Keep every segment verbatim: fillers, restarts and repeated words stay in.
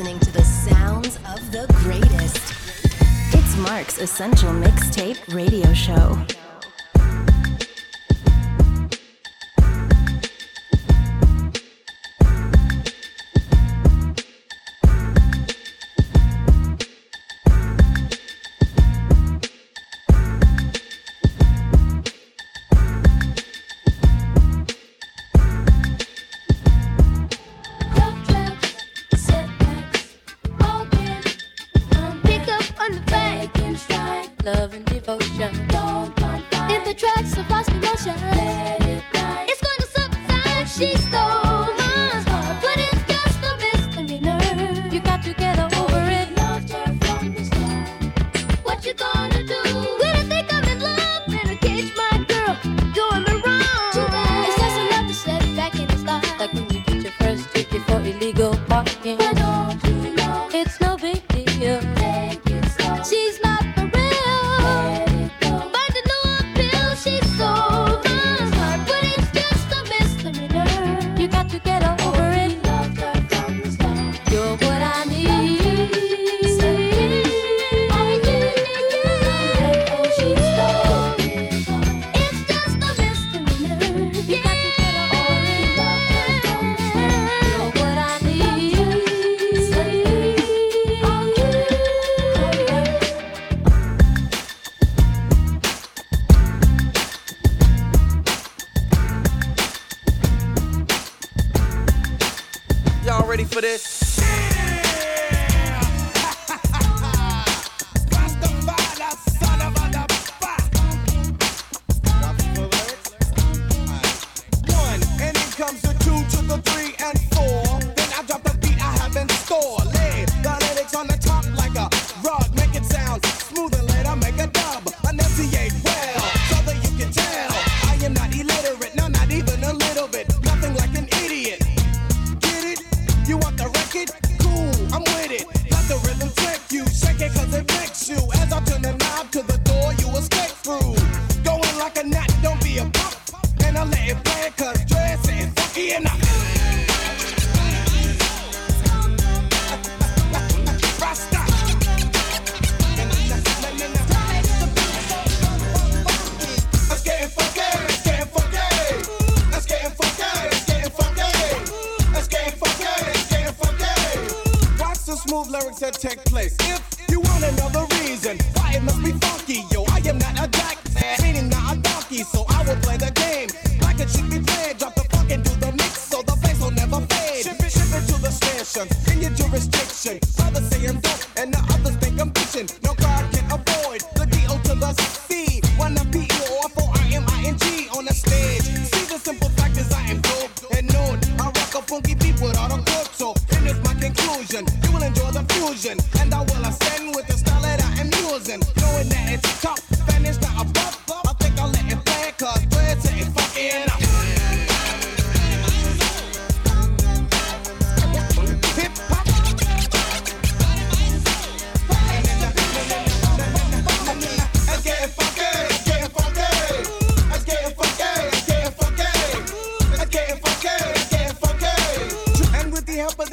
listening to the sounds of the greatest. It's Mark's Essential Mixtape Radio Show.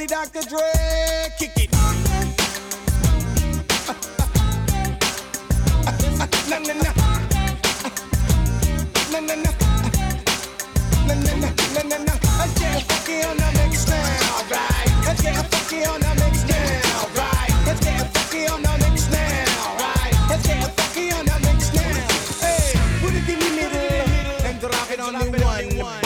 Doctor Dre, kick it. Na na na, na na na, na na na na. Let's get funky on the mix now, alright. Let's get funky on the mix now, alright. Let's get funky on the mix now, alright. Let's get funky on the mix now. Hey, put it in the middle and drop it on the one.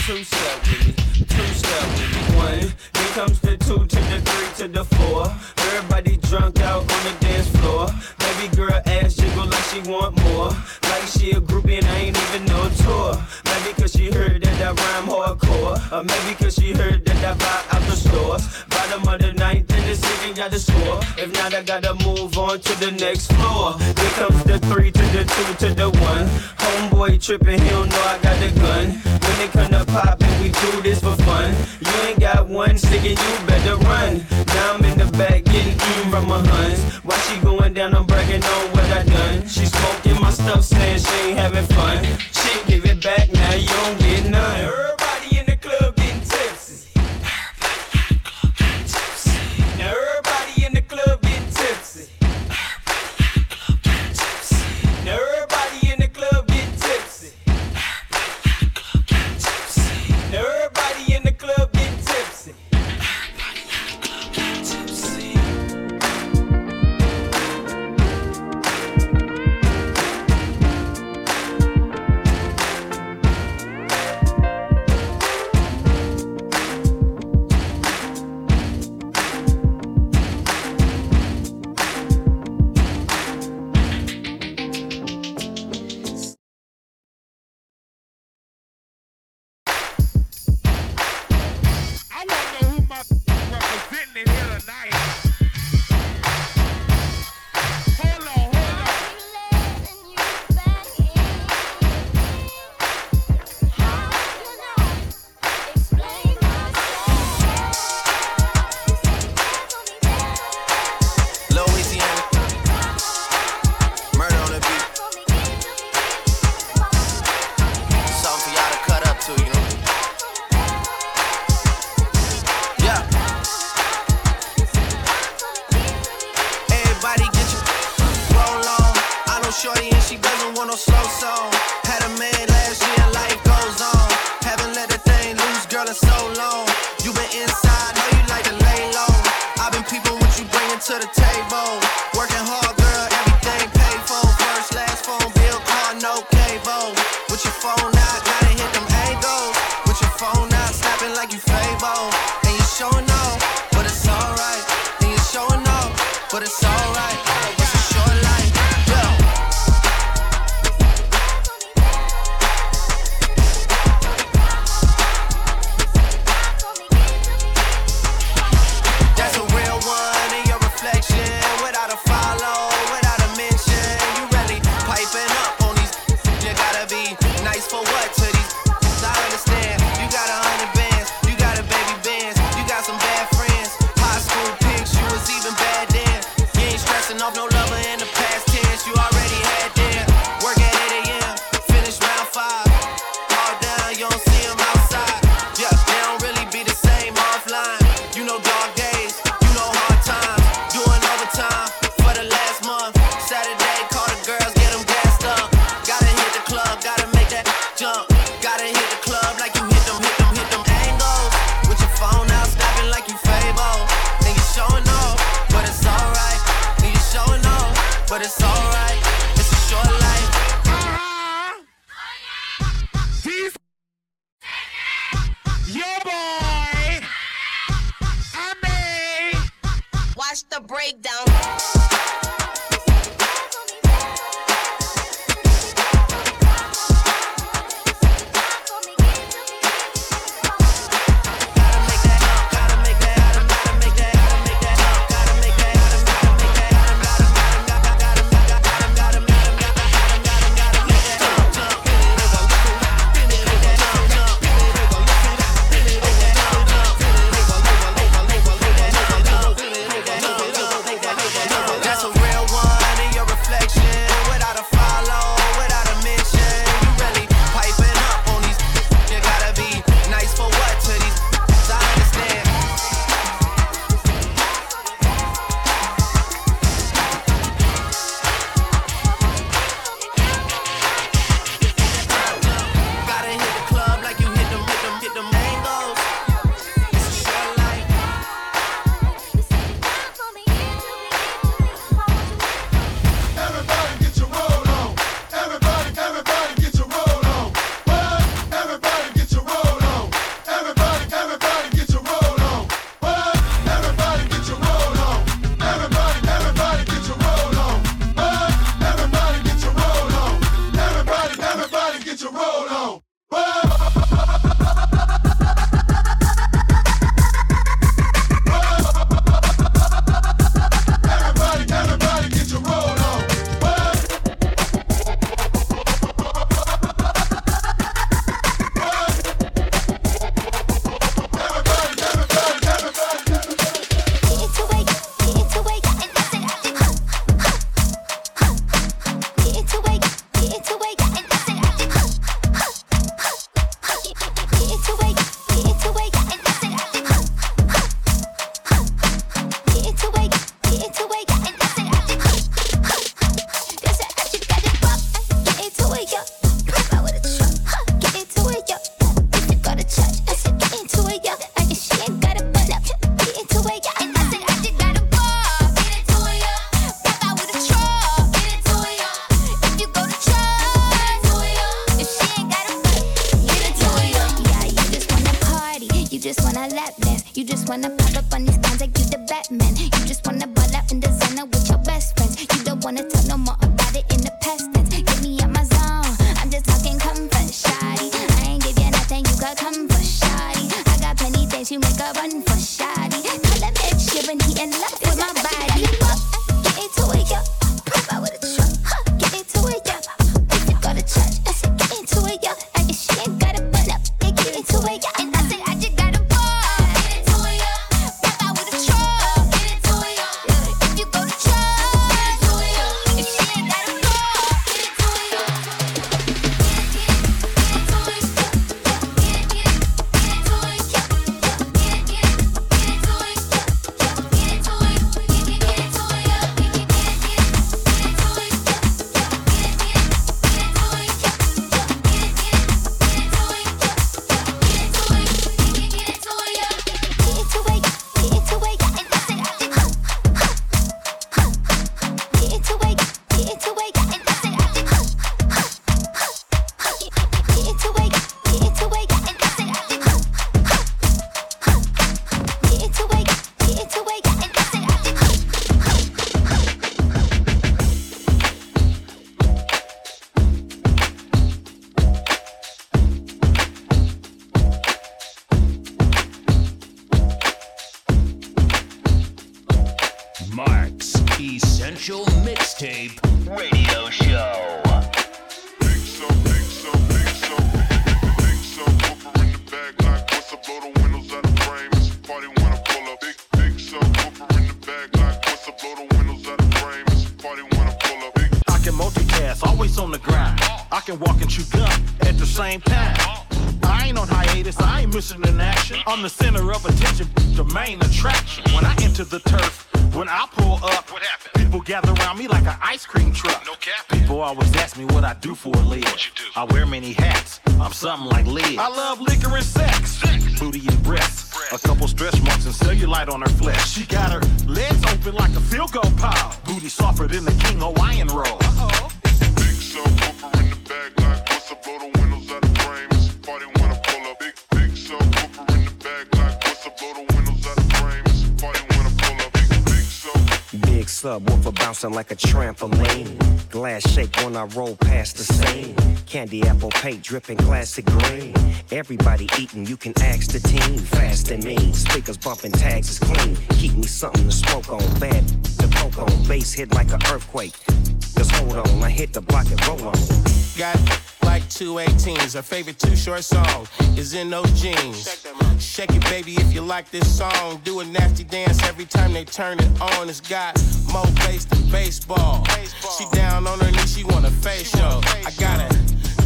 Two step with me, two step with me. One, here comes the two to the three to the four. Everybody drunk out on the dance floor. Baby girl ass jiggle like she want more. Like she a groupie and I ain't even no tour. Maybe cause she heard that I rhyme hardcore. Or maybe cause she heard that I buy out the stores. Bottom of the ninth in the city got the score. If not I gotta move on to the next floor. Here comes the three to the two to the one. Homeboy tripping, he don't know I got the gun. When it come to poppin', we do this for fun. You ain't got one, stickin', you better run. Now I'm in the back getting eaten from my huns. While she going down, I'm bragging on what I done. She smoking my stuff, saying she ain't having fun. She give it back, now you don't get none. Everybody in the club. on. Had a man last year, life goes on. Haven't let a thing loose, girl, in so long. You been inside, know you like to lay low. I've been people what you bringing to the table. Working hard, girl, everything paid for. First, last phone bill, car, no cable. With your phone out, gotta hit them angles. With your phone out, snapping like you Fabo. And you showing off, but it's alright. And you showing off, but it's alright. Get it to ya, I said I just gotta ball. Get it to ya, pop out with a truck. Get Essential Mixtape Radio Show. Mix up, mix up, mix up, mix up, whooper in the back like what's up, blow the windows out the frame, it's a party when I pull up. Mix up, whooper in the back like what's up, blow the windows out the frame, it's a party when I pull up. I can multitask, always on the grind. I can walk and shoot up at the same time. I ain't on hiatus, I ain't missing an action. I'm the center of attention, the main attraction. When I enter the turf, when I pull up, what happened? People gather around me like an ice cream truck. No cap. People always ask me what I do for a living. What you do? I wear many hats, I'm something like Liz. I love liquor and sex, sex. Booty and breasts, breast. A couple stretch marks and cellulite on her flesh. She got her legs open like a field goal pile. Booty softer than the King Hawaiian roll. Uh-oh. Big soap over in the bag like what's up, blow the windows out the frame. It's a party when I pull up. Big, big soap over in the bag like what's up, blow the windows out the frame. It's a party when I pull up. Big, big soap. Big subwoofer bouncing like a trampoline. Glass shake when I roll past the scene. Candy apple paint dripping classic green. Everybody eating, you can ask the team. Fast and mean, speakers bumping, tags is clean. Keep me something to smoke on, bad to poke on. Bass hit like an earthquake. Just hold on, I hit the block and roll on. Got like two eighteens, our favorite two short song is in those jeans. Shake it, baby, if you like this song. Do a nasty dance every time they turn it on. It's got more bass than baseball. She down on her knees, she want a facial. I gotta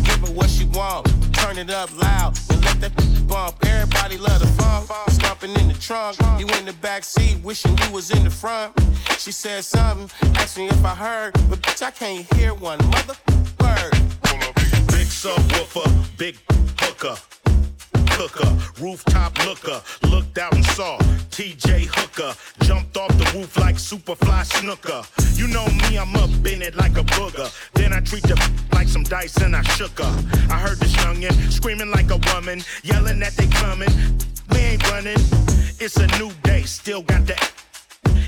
give her what she want. Turn it up loud and let that bump. Everybody love the funk. Stomping in the trunk, you in the back seat, wishing you was in the front. She said something, asked me if I heard, but bitch, I can't hear one mother word. Big subwoofer, big hooker, cooker, rooftop looker, looked out and saw T J Hooker, jumped off the roof like Superfly Snooker. You know me, I'm up in it like a booger. Then I treat the like some dice and I shook her. I heard this youngin' screaming like a woman, yelling that they coming. We ain't running. It's a new day, still got the.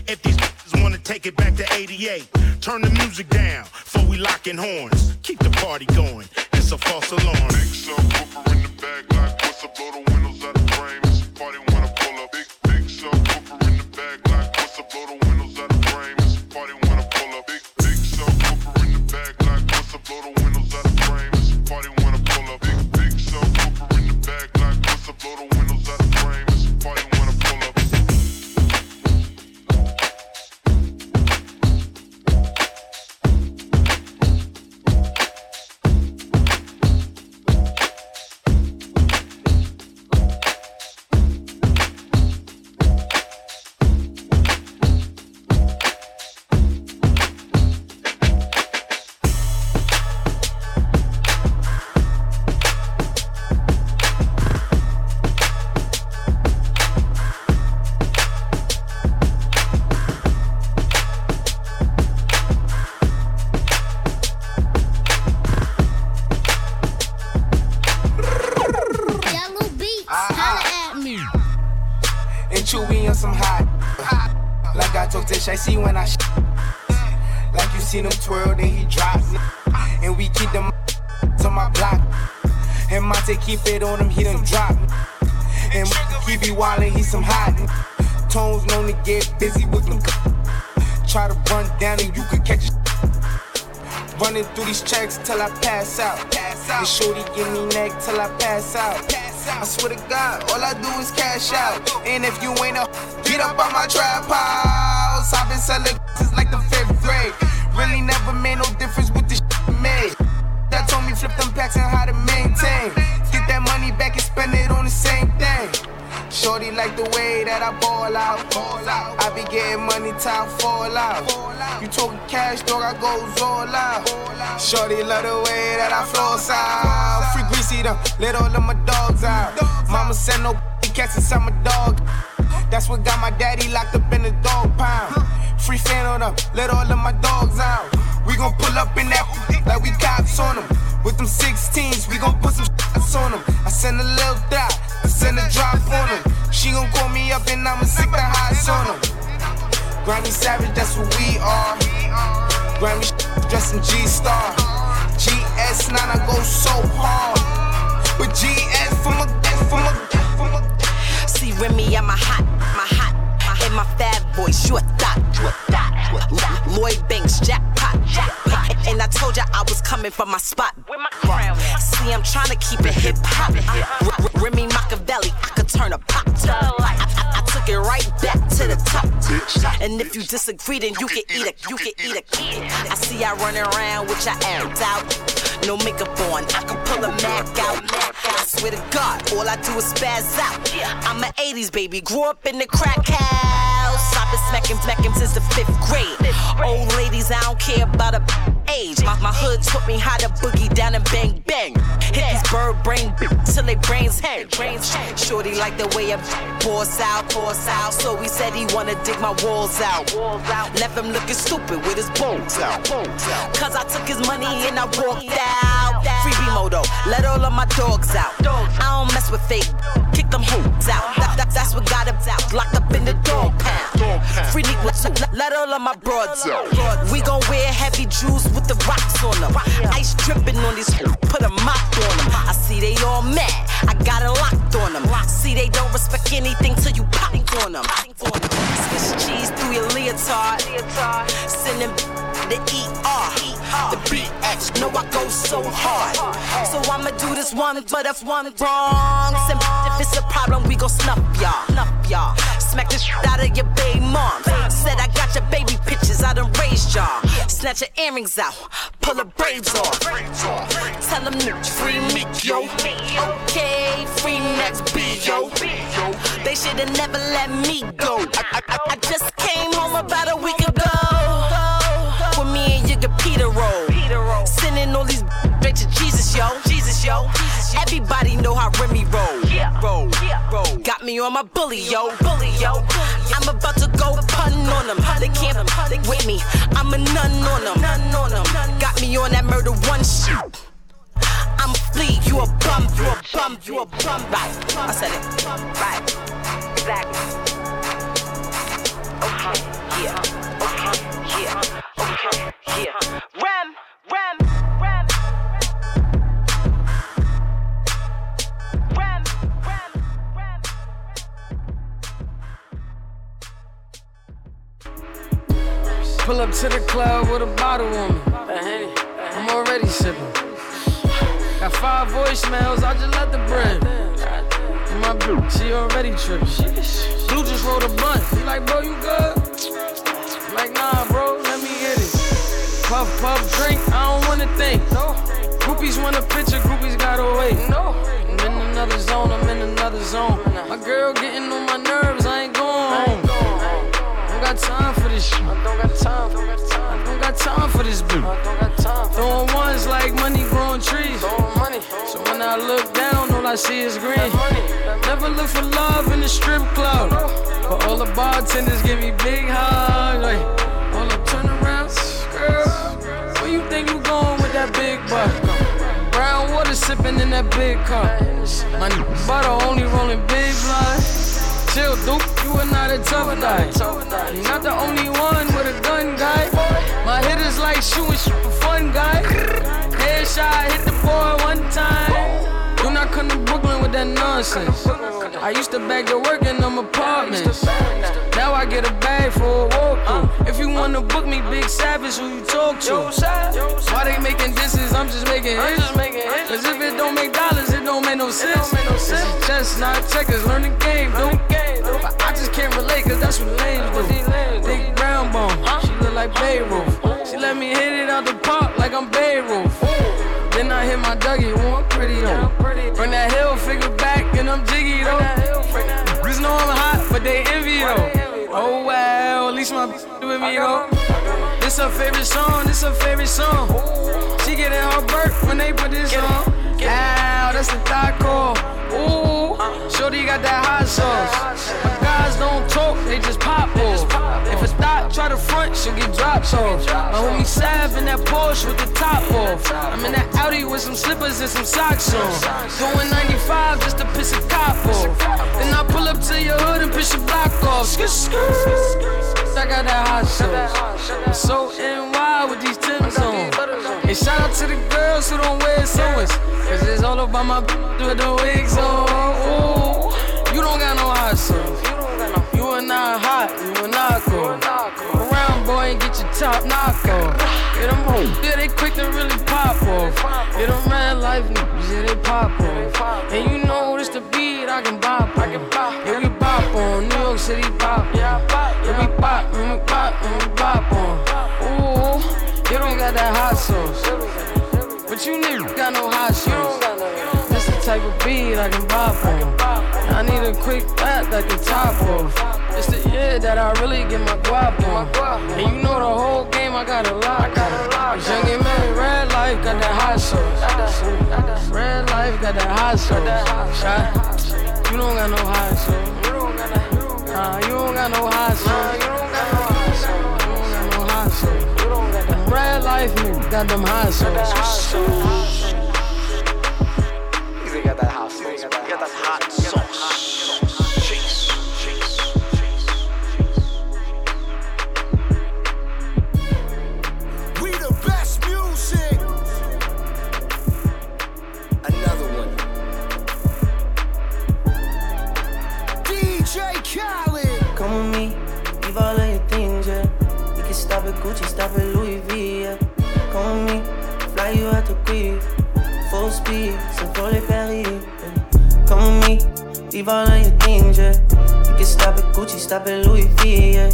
If these wanna take it back to eighty-eight, turn the music down before we locking horns. Keep the party going. It's a false alarm. Big subwoofer in the bag like what's up, blow the windows out the frame. It's a party when I pull up. Big, big subwoofer in the bag like what's up, blow the windows out the frame. It's a party when I pull up. Big, big subwoofer in the bag like what's up, blow the windows out the frame. It's a party when I pull up. Big, big subwoofer in the bag like what's up, blow the windows out the frame. It's a party when I pull up. I see when I sh- like you seen him twirl, then he drops it. And we keep them to my block. And Monte keep it on him, he done drop. And he be wildin', he some hot. Tones known to get busy with them. Try to run down and you could catch it. Running through these checks till I pass out. And shorty give me neck till I pass out. I swear to God, all I do is cash out. And if you ain't a get up on my tripod. I've been selling since like the fifth grade. Really never made no difference with the shit made. That told me flip them packs and how to maintain. Get that money back and spend it on the same thing. Shorty like the way that I ball out. I be getting money till I fall out. You talking cash, dog, I goes all out. Shorty love the way that I floss out. Free greasy them, let all of my dogs out. Mama said no cats inside my dog. That's what got my daddy locked up in the dog pound. Free fan on them, let all of my dogs out. We gon' pull up in that like we cops on them. With them sixteens, we gon' put some shots on them. I send a little dot, I send a drop on them. She gon' call me up and I'ma sick the highs on them. Grammy Savage, that's what we are. Grammy dressing G-Star. G S nine, I go so hard. With G S from a, from a, from a. See Remy, I'm a hot, my hot, my hot, and my fat boy, you a thot, you a thot. Lloyd Banks, jackpot. jackpot. And I told ya I was coming for my spot. With my crown. See, I'm trying to keep it hip hop. Uh-huh. Remy Machiavelli, I could turn a pop. I, I, I took it right back to the top. And if you disagree, then you can eat it. You can eat it. I see y'all running around with your arms out. No makeup on, I can pull a Mac out. I swear to God, all I do is spaz out. I'm an eighties baby, grew up in the crack house. I've been smacking, smacking since the fifth grade. Old ladies, I don't care about a age. My, my hood taught me how to boogie down and bang, bang. Hit these bird brain till they brains hang. Shorty like the way I boss out, boss out. So he said he wanna dig my walls out. Left him looking stupid with his bones out. Cause I took his money and I walked out. Freebie moto, let all of my dogs out. I don't mess with fake, kick them hoops out. That, that, that's what got him out, locked up in the dog pound. Free Nick with two, let all of my broads out. We gon' wear heavy jewels with the rocks on them. Ice dripping on these hoops, put a mop on them. I see they all mad, I got it locked on them. See they don't respect anything till you pop on them. Swiss cheese through your leotard, send them the E R. The B X, no, I go so hard. So I'ma do this one, but if one wrong, and if it's a problem, we gon' snuff y'all. Snuff y'all. Smack the shit out of your baby mom. Said I got your baby pictures, I done raised y'all. Snatch your earrings out, pull her braids off. Tell them free me, yo. Okay, free next B, yo. They shoulda never let me go. I, I, I just came home about a week ago. Peter roll. Peter roll, sending all these straight to Jesus, yo. Jesus, yo. Jesus, yo. Everybody know how Remy roll. Yeah. Roll, yeah. Roll. Got me on my bully, yo. Bully, yo. I'm about to go pun on them. They can't with me. I'm a nun on them. Nun on them. Got me on that murder one shit. I'm a flea. You a bum. You a bum. You a bum. Right. I said it. Right. Exactly. Okay. Yeah. Okay. Yeah. Okay. Yeah. Rem, Rem, Rem, Rem, Rem, Rem, Rem. Pull up to the club with a bottle on me. I'm already sipping. Got five voicemails, I just let the brand. My blue, she already tripping. Blue just rolled a blunt. He like, bro, you good? I'm like, nah, bro, let me hit it. Puff, puff, drink, I don't wanna think. No. Groupies want a picture, groupies gotta wait. No. I'm in another zone, I'm in another zone. My girl getting on my nerves, I ain't going home. Don't got time for this shit. I don't got time. I don't got time for this blue. I don't got time. Throwing ones like money growing trees. So when I look down, all I see is green. Never look for love in the strip club, but all the bartenders give me big hugs. Like, all the turnarounds, girl. Where you think you going with that big buck? Brown water sipping in that big cup. My butter only rolling big blood. Chill, Duke, you are not a tough guy. You're not the only one with a gun, guy. My hitters like shooting shit for fun, guy. Headshot, hit the boy one time. Do not come to Brooklyn with that nonsense. I used to bag to work in them apartments. Now I get a bag for a walkthrough. If you wanna book me, Big Savage, who you talk to? Why they making disses? I'm just making hits. Cause if it don't make dollars, it don't make no sense. It's just not checkers, learn the game, dude. But I just can't relate, cause that's what lanes do. Big brown bone, she look like Beirut. She let me hit it out the park like I'm Beirut. Then I hit my Dougie, oh, I'm pretty though. Bring that hill figure back and I'm jiggy though. Just know I'm hot, but they envy though. Oh well, at least my bitch with me though. This her favorite song, this her favorite song. She get in her burp when they put this on. Ow, that's the taco. Ooh, shorty got that hot sauce. My guys don't talk, they just pop off. If it's thot, try to front, she'll get dropped off. My homie Sav in that Porsche with the top off. I'm in that Audi with some slippers and some socks on. Doing ninety-five just to piss a cop off. Then I pull up to your hood and piss your block off. Skr, skr. I got that hot sauce. I'm so N Y with these Timbs on. And shout out to the girls who don't wear sewers. Cause it's all about my b- with the wigs on. Ooh, you don't got no hot sauce. You are not hot, you are not cool. Around boy and get your t- shop knockoff. Yeah, them hoes, yeah, they quick to really pop off. Yeah, them red life niggas, yeah, they pop off. And you know this the beat I can bop on. Yeah, we bop on, New York City bop. Yeah, we bop, and we bop, and we bop on. Ooh, you don't got that hot sauce, but you niggas got no hot sauce. Type of beat I can bop on. I need a quick bat that can top off. It's the year that I really get my guap on. And you know the whole game I got a lock. Young and man, red life got that hot sauce. Red life got that hot sauce. Shot, you don't got no hot sauce. Nah, you don't got no hot sauce. You don't got no hot sauce. Red life nigga got them hot sauce. Got that hot sauce. Got that hot sauce. Cheese. Cheese. Cheese. We the best music. Another one. D J Khaled. Come with me. Leave all of your things, yeah. You can stop at Gucci, stop at Louis V, yeah. Come with me. Fly you out to Greece. Full speed, c'est pour les paris. Yeah. Come with me, leave all of your things, yeah. You can stop at Gucci, stop at Louis V, yeah.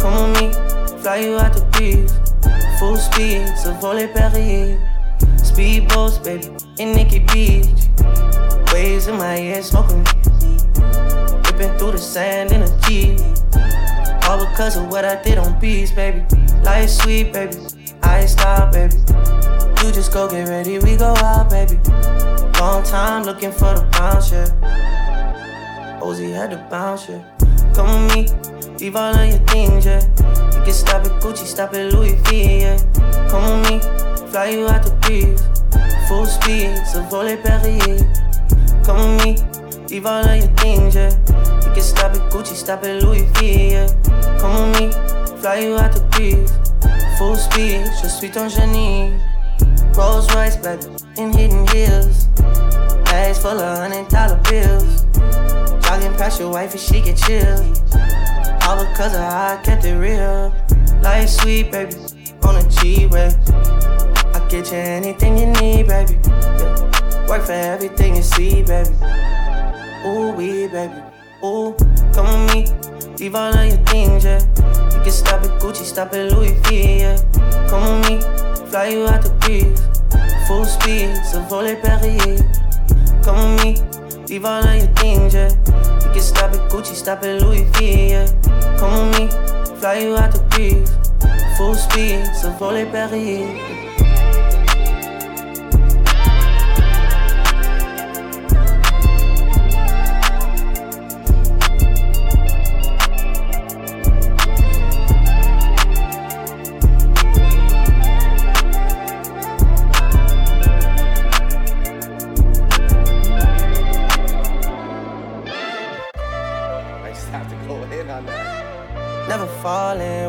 Come with me, fly you out to Greece. Full speed, c'est pour les paris. Speedboats, baby, in Nikki Beach. Waves in my head, smoking. Ripping through the sand in a Jeep. All because of what I did on beats, baby. Life's sweet, baby. I stop, baby. You just go get ready, we go out, baby. Long time looking for the bounce, yeah. Ozzy had the bounce, yeah. Come with me, leave all of your things, yeah. You can stop at Gucci, stop at Louis V, yeah. Come with me, fly you out to Greece. Full speed, c'est pour les paris. Come with me, leave all of your things, yeah. You can stop at Gucci, stop at Louis V, yeah. Come with me, fly you out to Greece. Full speed, je suis ton génie. Rolls Royce, baby, in Hidden Hills. Bags full of hundred dollar bills. Jogging past your wife and she get chills. All because of how I kept it real. Life's sweet, baby, on a G-Way. I get you anything you need, baby. Yeah. Work for everything you see, baby. Ooh, wee, baby. Ooh, come with me. Leave all of your things, yeah. You can stop at Gucci, stop at Louis V, yeah. Come with me. Fly you out to Greece, full speed, c'est pour les paris. Come with me, leave all of your things, yeah. You can stop at Gucci, stop at Louis V, yeah. Come with me, fly you out to Greece, full speed, c'est pour les paris.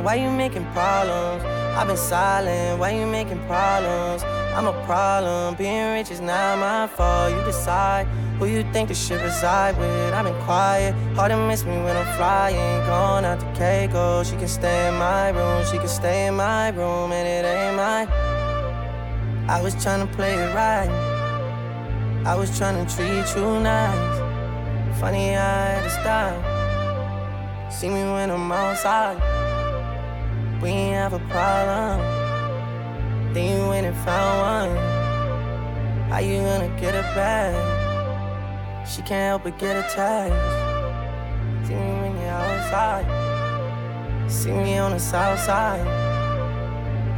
Why you making problems? I've been silent, why you making problems? I'm a problem, being rich is not my fault. You decide who you think the shit reside with. I've been quiet, hard to miss me when I'm flying. Gone out to Keiko, she can stay in my room. She can stay in my room and it ain't mine. I was tryna play it right. I was tryna treat you nice. Funny, I had to stop. See me when I'm outside. We ain't have a problem. Then you went and found one. How you gonna get it back? She can't help but get attached. See me when you're outside. See me on the south side.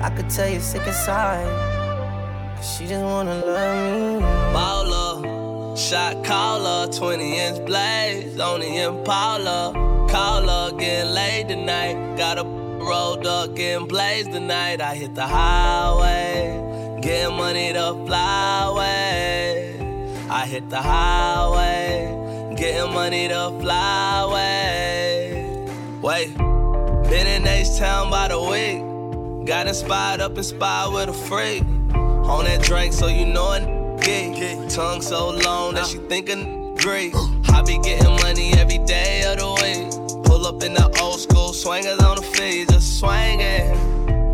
I could tell you're sick inside. Cause she just wanna love me. Baller, shot caller, twenty inch blades on the Impala. Caller, getting laid tonight. Got a rolled up, getting blazed tonight. I hit the highway, getting money to fly away. I hit the highway, getting money to fly away. Wait, been in H-Town by the week. Got inspired up, inspired with a freak. On that drink, so you know a geek. Tongue so long that she thinkin' Greek. I be getting money every day of the week. Up in the old school, swingers on the feet, just swinging.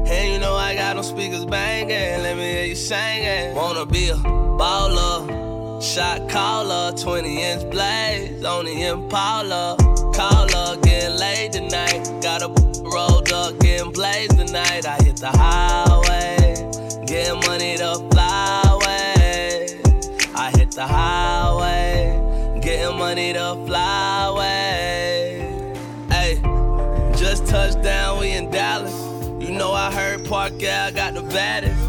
And you know I got them speakers banging, let me hear you singing. Wanna be a baller, shot caller, twenty inch blades on the Impala. Caller, getting laid tonight, got a rolled up, getting blazed tonight. I hit the highway, getting money to fly away. I hit the highway, getting money to fly away. Ayy, just touched down, we in Dallas. You know I heard Parkell got the baddest.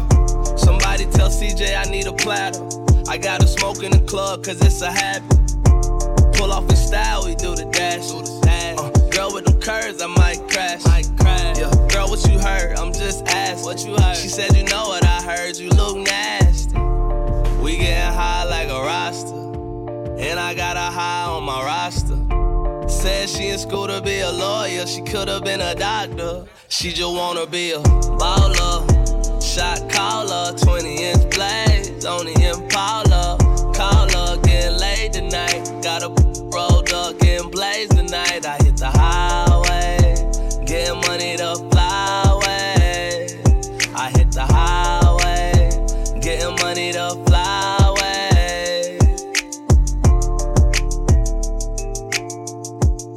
Somebody tell C J I need a platter. I gotta smoke in the club cause it's a habit. Pull off in style, we do the dash. Uh, girl with them curves, I might crash. Yeah. Girl, what you heard? I'm just asking. She said you know what I heard, you look nasty. We getting high like a roster. And I got a high on my roster. Said she in school to be a lawyer, she could've been a doctor. She just wanna be a baller, shot caller, twenty inch blades on the Impala. Caller, getting laid tonight, got a rolled up, getting blazed tonight. I hit the highway, getting money to fly away. I hit the highway, getting money to fly away.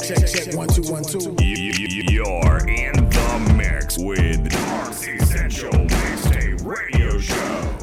Check, check, one, two, one, two. You're in the mix with Mark's Essential Mixtape Radio Show.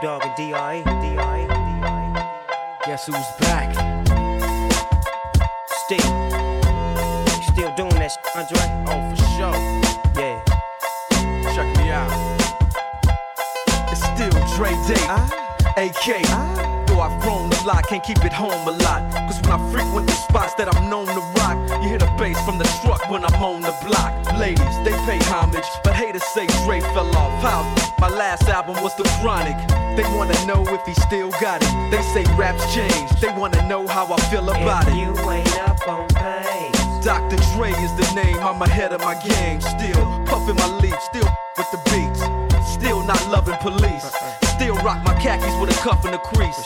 Doctor Dre is the name, I'm ahead of my game. Still puffing my leaf, still with the beats. Still not loving police. Still rock my khakis with a cuff and a crease.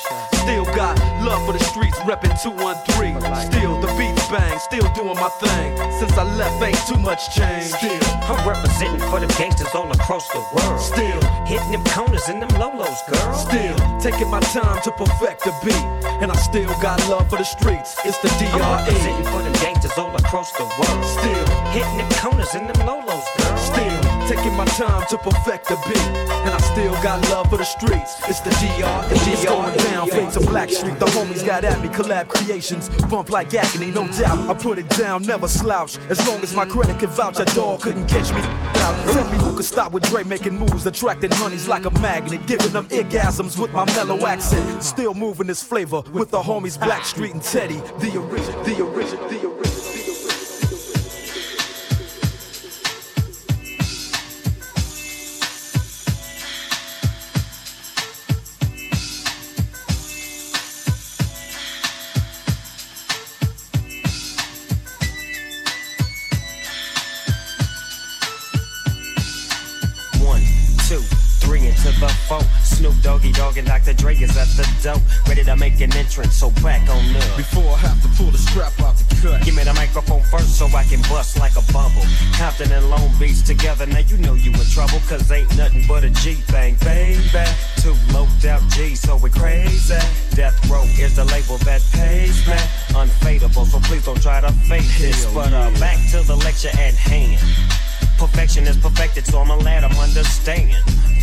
Still got love for the streets, reppin' two one three. Still the beats bang, still doing my thing. Since I left, ain't too much change. Still, I'm representing for them gangsters all across the world. Still, hitting them corners and them lolos, girl. Still, taking my time to perfect the beat. And I still got love for the streets, it's the D R E. I'm representing for them gangsters all across the world. Still, hitting them corners and them lolos, girl. Still, taking my time to perfect the beat, and I still got love for the streets. It's the D R, the D R going down, fades of Black Street. The homies got at me, collab creations, bump like agony, no doubt. I put it down, never slouch. As long as my credit can vouch, a dog couldn't catch me. Tell me who could stop with Dre making moves, attracting honeys like a magnet, giving them orgasms with my mellow accent. Still moving this flavor with the homies Black Street and Teddy, the original, the original, the original. Snoop Doggy Dogg and Doctor Dre is at the door, ready to make an entrance, so back on up. Before I have to pull the strap out the cut, give me the microphone first so I can bust like a bubble. Compton and Long Beach together, now you know you in trouble, cause ain't nothing but a G-Bang, baby. Two loped out G's, so we crazy. Death Row is the label that pays, man. Unfadable, so please don't try to fake this. But uh, back to the lecture at hand. Perfection is perfected, so I'ma let 'em understand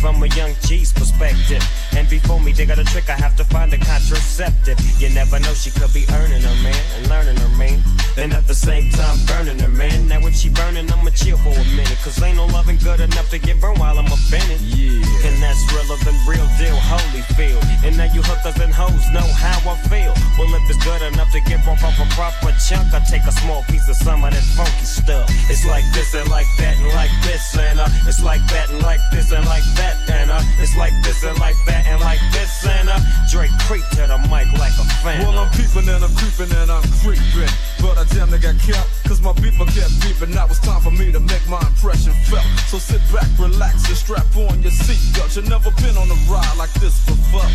from a young G's perspective. And before me dig out a trick, I have to find a contraceptive. You never know, she could be earning her man and learning her man, and at the same time burning her man. Now if she burning, I'ma chill for a minute, cause ain't no loving good enough to get burned while I'm offended. Yeah. And that's realer than real deal Holyfield. And now you hookers and hoes know how I feel. Well, if it's good enough to get broke off a proper chunk, I take a small piece of some of that funky stuff. It's like this and like that and like this and uh, it's like that and like this and like that and uh, it's like this and like that and like this and uh, Drake creep to the mic like a fan. Well, I'm peeping and I'm creeping and I'm creeping, but I damn near got kept, cause my beeper kept beeping. Now it's time for me to make my impression felt, so sit back, relax, and strap on your seatbelt. You've never been on a ride like this before.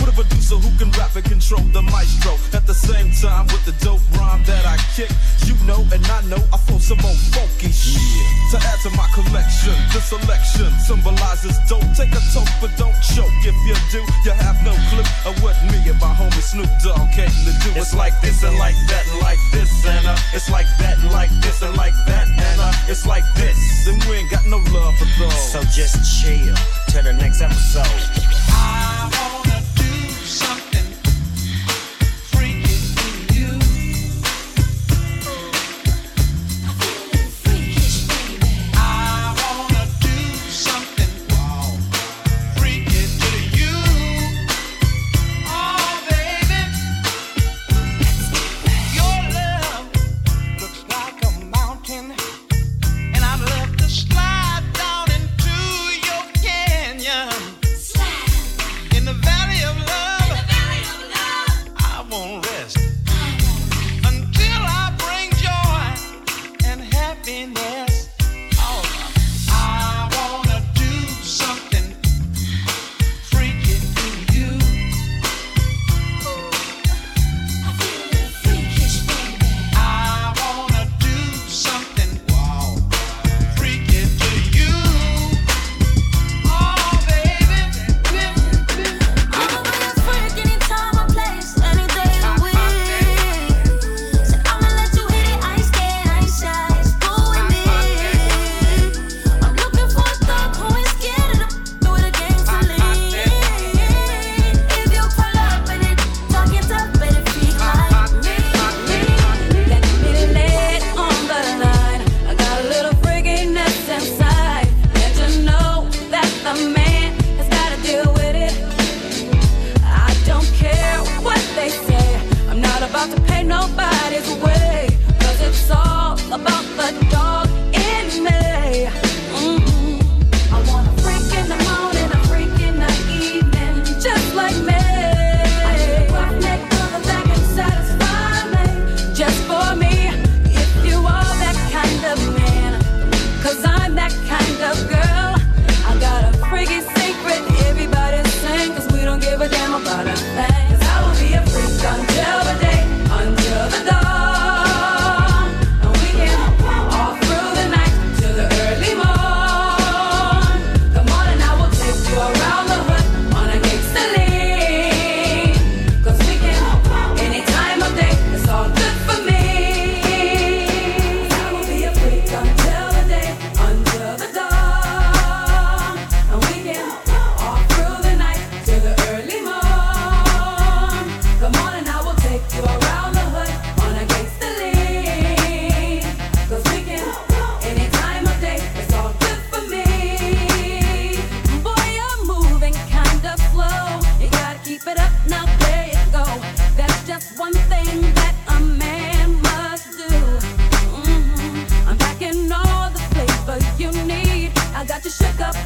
Put a producer who can rap and control the maestro at the same time with the dope rhyme that I kick. You know and I know I throw some old funky shit, yeah, to add to my collection. This selection symbolizes dope. Take a toke but don't choke. If you do, you have no clue of what me and my homie Snoop Dogg came to do. It's like this and like that and like this and uh, it's like that and like this and like that and uh, it's like this. And we ain't got no love for those, so just chill till the next episode. I wanna do something. Until the day, until the dawn, and we can walk off. Touch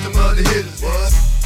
them other hitters, what?